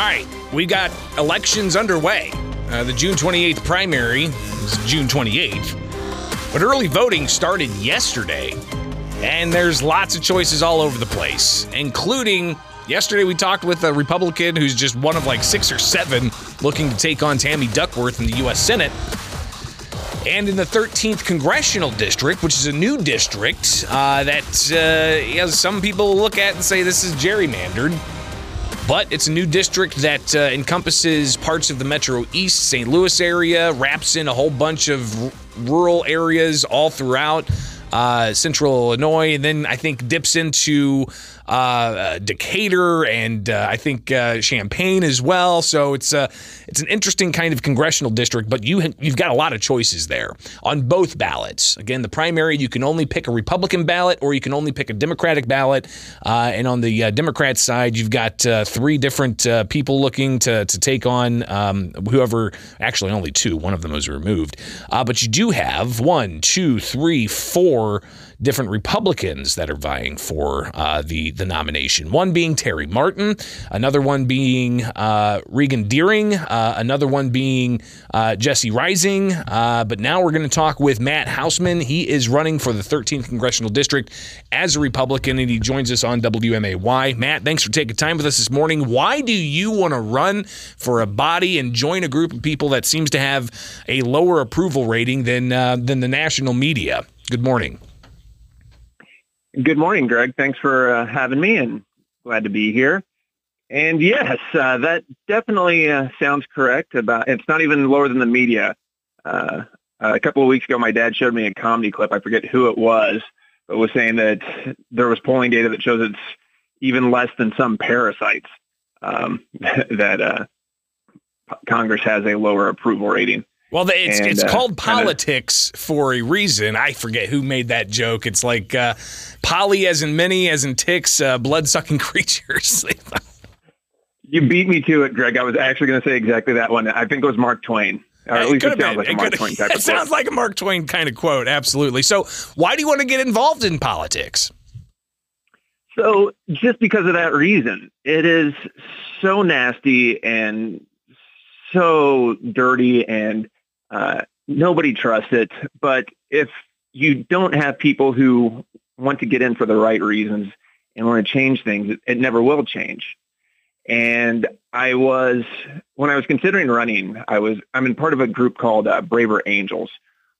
All right, we've got elections underway. The June 28th primary is June 28th, but early voting started yesterday, and there's lots of choices all over the place, including yesterday we talked with a Republican who's just one of like 6 or 7 looking to take on Tammy Duckworth in the U.S. Senate. And in the 13th Congressional District, which is a new district that some people look at and say this is gerrymandered. But it's a new district that encompasses parts of the Metro East, St. Louis area, wraps in a whole bunch of rural areas all throughout central Illinois, and then I think dips into Decatur and I think Champaign as well. So it's an interesting kind of congressional district, but you've got a lot of choices there on both ballots. Again, the primary, you can only pick a Republican ballot or you can only pick a Democratic ballot. And on the Democrat side, you've got 3 different people looking to take on whoever, actually only 2. One of them was removed. But you do have 4 different Republicans that are vying for the nomination. One being Terry Martin, another one being Regan Deering, another one being Jesse Rising. But now we're going to talk with Matt Hausman. He is running for the 13th Congressional District as a Republican, and he joins us on WMAY. Matt, thanks for taking time with us this morning. Why do you want to run for a body and join a group of people that seems to have a lower approval rating than the national media? Good morning. Good morning, Greg. Thanks for having me, and glad to be here. And yes, that definitely sounds correct. It's not even lower than the media. A couple of weeks ago, my dad showed me a comedy clip. I forget who it was, but was saying that there was polling data that shows it's even less than some parasites, that Congress has a lower approval rating. Well, it's called politics for a reason. I forget who made that joke. It's like poly as in many, as in ticks, blood-sucking creatures. You beat me to it, Greg. I was actually going to say exactly that one. I think it was Mark Twain. Or at least it sounds like a Mark Twain type of quote. It sounds like a Mark Twain kind of quote, absolutely. So why do you want to get involved in politics? So just because of that reason. It is so nasty and so dirty, and nobody trusts it. But if you don't have people who want to get in for the right reasons and want to change things, it never will change. And when I was considering running, I'm in part of a group called Braver Angels,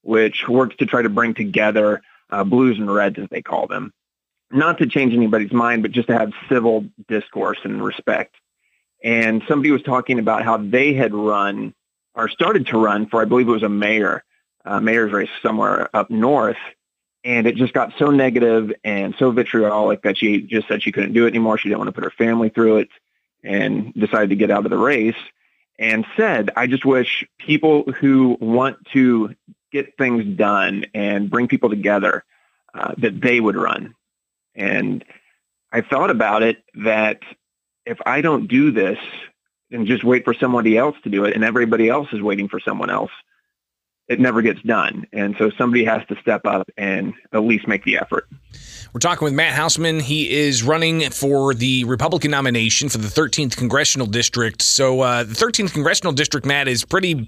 which works to try to bring together blues and reds, as they call them, not to change anybody's mind, but just to have civil discourse and respect. And somebody was talking about how they had run or started to run for, I believe it was a mayor's race somewhere up north. And it just got so negative and so vitriolic that she just said she couldn't do it anymore. She didn't want to put her family through it, and decided to get out of the race, and said, I just wish people who want to get things done and bring people together, that they would run. And I thought about it that if I don't do this and just wait for somebody else to do it, and everybody else is waiting for someone else, it never gets done. And so somebody has to step up and at least make the effort. We're talking with Matt Hausman. He is running for the Republican nomination for the 13th Congressional District. So the 13th Congressional District, Matt, is pretty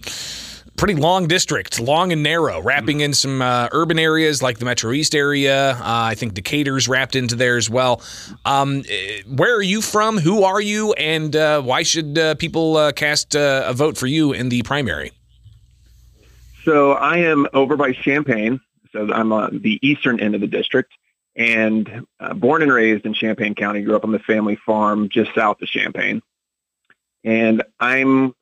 long district, long and narrow, wrapping in some urban areas like the Metro East area. I think Decatur's wrapped into there as well. Where are you from? Who are you? And why should people cast a vote for you in the primary? So I am over by Champaign. So I'm on the eastern end of the district, and born and raised in Champaign County, grew up on the family farm just south of Champaign. And I'm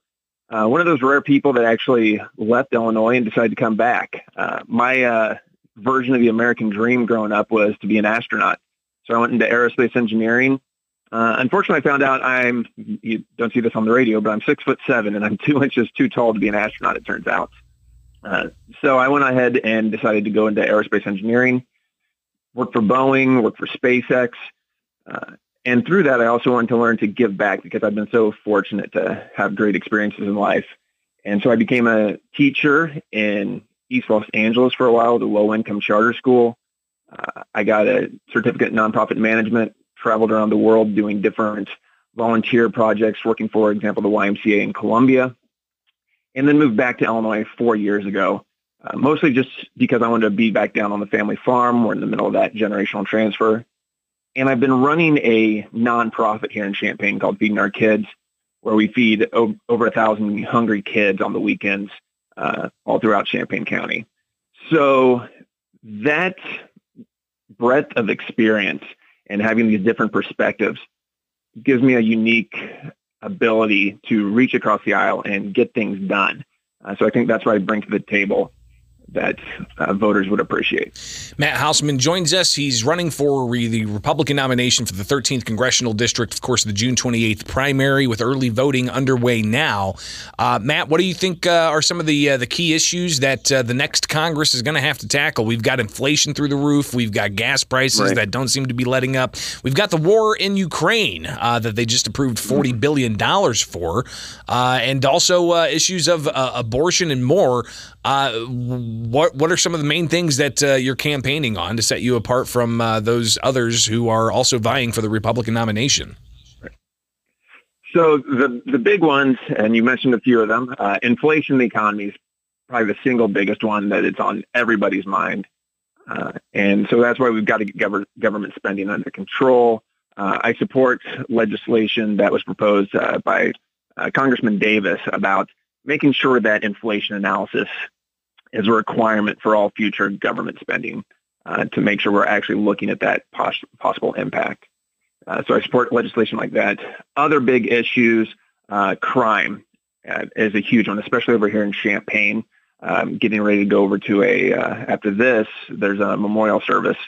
one of those rare people that actually left Illinois and decided to come back. My version of the American dream growing up was to be an astronaut. So I went into aerospace engineering. Unfortunately, I found out you don't see this on the radio, but I'm 6'7", and I'm 2 inches too tall to be an astronaut, it turns out. So I went ahead and decided to go into aerospace engineering, worked for Boeing, worked for SpaceX, and through that, I also wanted to learn to give back because I've been so fortunate to have great experiences in life. And so I became a teacher in East Los Angeles for a while at a low-income charter school. I got a certificate in nonprofit management, traveled around the world doing different volunteer projects, working for example, the YMCA in Colombia, and then moved back to Illinois 4 years ago, mostly just because I wanted to be back down on the family farm. We're in the middle of that generational transfer. And I've been running a nonprofit here in Champaign called Feeding Our Kids, where we feed over 1,000 hungry kids on the weekends all throughout Champaign County. So that breadth of experience and having these different perspectives gives me a unique ability to reach across the aisle and get things done. So I think that's what I bring to the table that voters would appreciate. Matt Hausman joins us. He's running for the Republican nomination for the 13th Congressional District. Of course, the June 28th primary with early voting underway now. Matt, what do you think are some of the key issues that the next Congress is going to have to tackle? We've got inflation through the roof. We've got gas prices that don't seem to be letting up. We've got the war in Ukraine that they just approved $40 billion for, and also issues of abortion and more. What are some of the main things that you're campaigning on to set you apart from those others who are also vying for the Republican nomination? So the big ones, and you mentioned a few of them, inflation in the economy is probably the single biggest one that it's on everybody's mind. And so that's why we've got to get government spending under control. I support legislation that was proposed by Congressman Davis about making sure that inflation analysis is a requirement for all future government spending to make sure we're actually looking at that possible impact. So I support legislation like that. Other big issues, crime is a huge one, especially over here in Champaign. Getting ready to go over to after this, there's a memorial service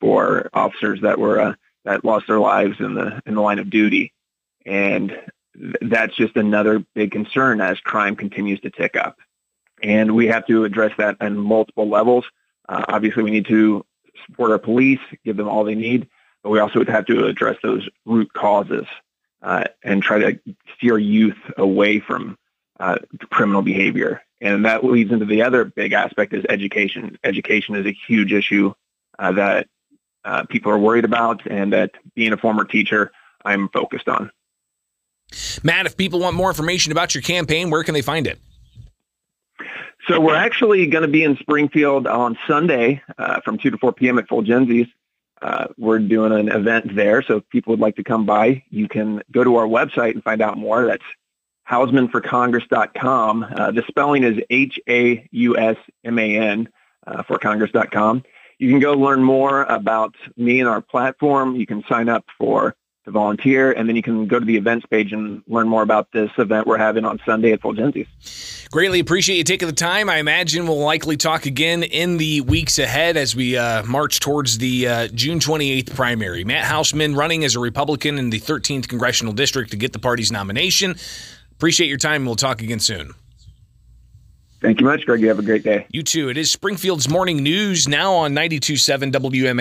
for officers that were that lost their lives in the line of duty. And that's just another big concern as crime continues to tick up. And we have to address that on multiple levels. Obviously, we need to support our police, give them all they need, but we also have to address those root causes and try to steer youth away from criminal behavior. And that leads into the other big aspect is education. Education is a huge issue that people are worried about, and that being a former teacher, I'm focused on. Matt, if people want more information about your campaign, where can they find it? So we're actually going to be in Springfield on Sunday from 2 to 4 p.m. at Fulgenzi's. We're doing an event there, so if people would like to come by, you can go to our website and find out more. That's HausmanForCongress.com. The spelling is Hausmanfor Congress.com. You can go learn more about me and our platform. You can sign up to volunteer, and then you can go to the events page and learn more about this event we're having on Sunday at Fulgenzi's. Greatly appreciate you taking the time. I imagine we'll likely talk again in the weeks ahead as we march towards the June 28th primary. Matt Hausman running as a Republican in the 13th Congressional District to get the party's nomination. Appreciate your time. We'll talk again soon. Thank you much, Greg. You have a great day. You too. It is Springfield's Morning News now on 92.7 WMAY.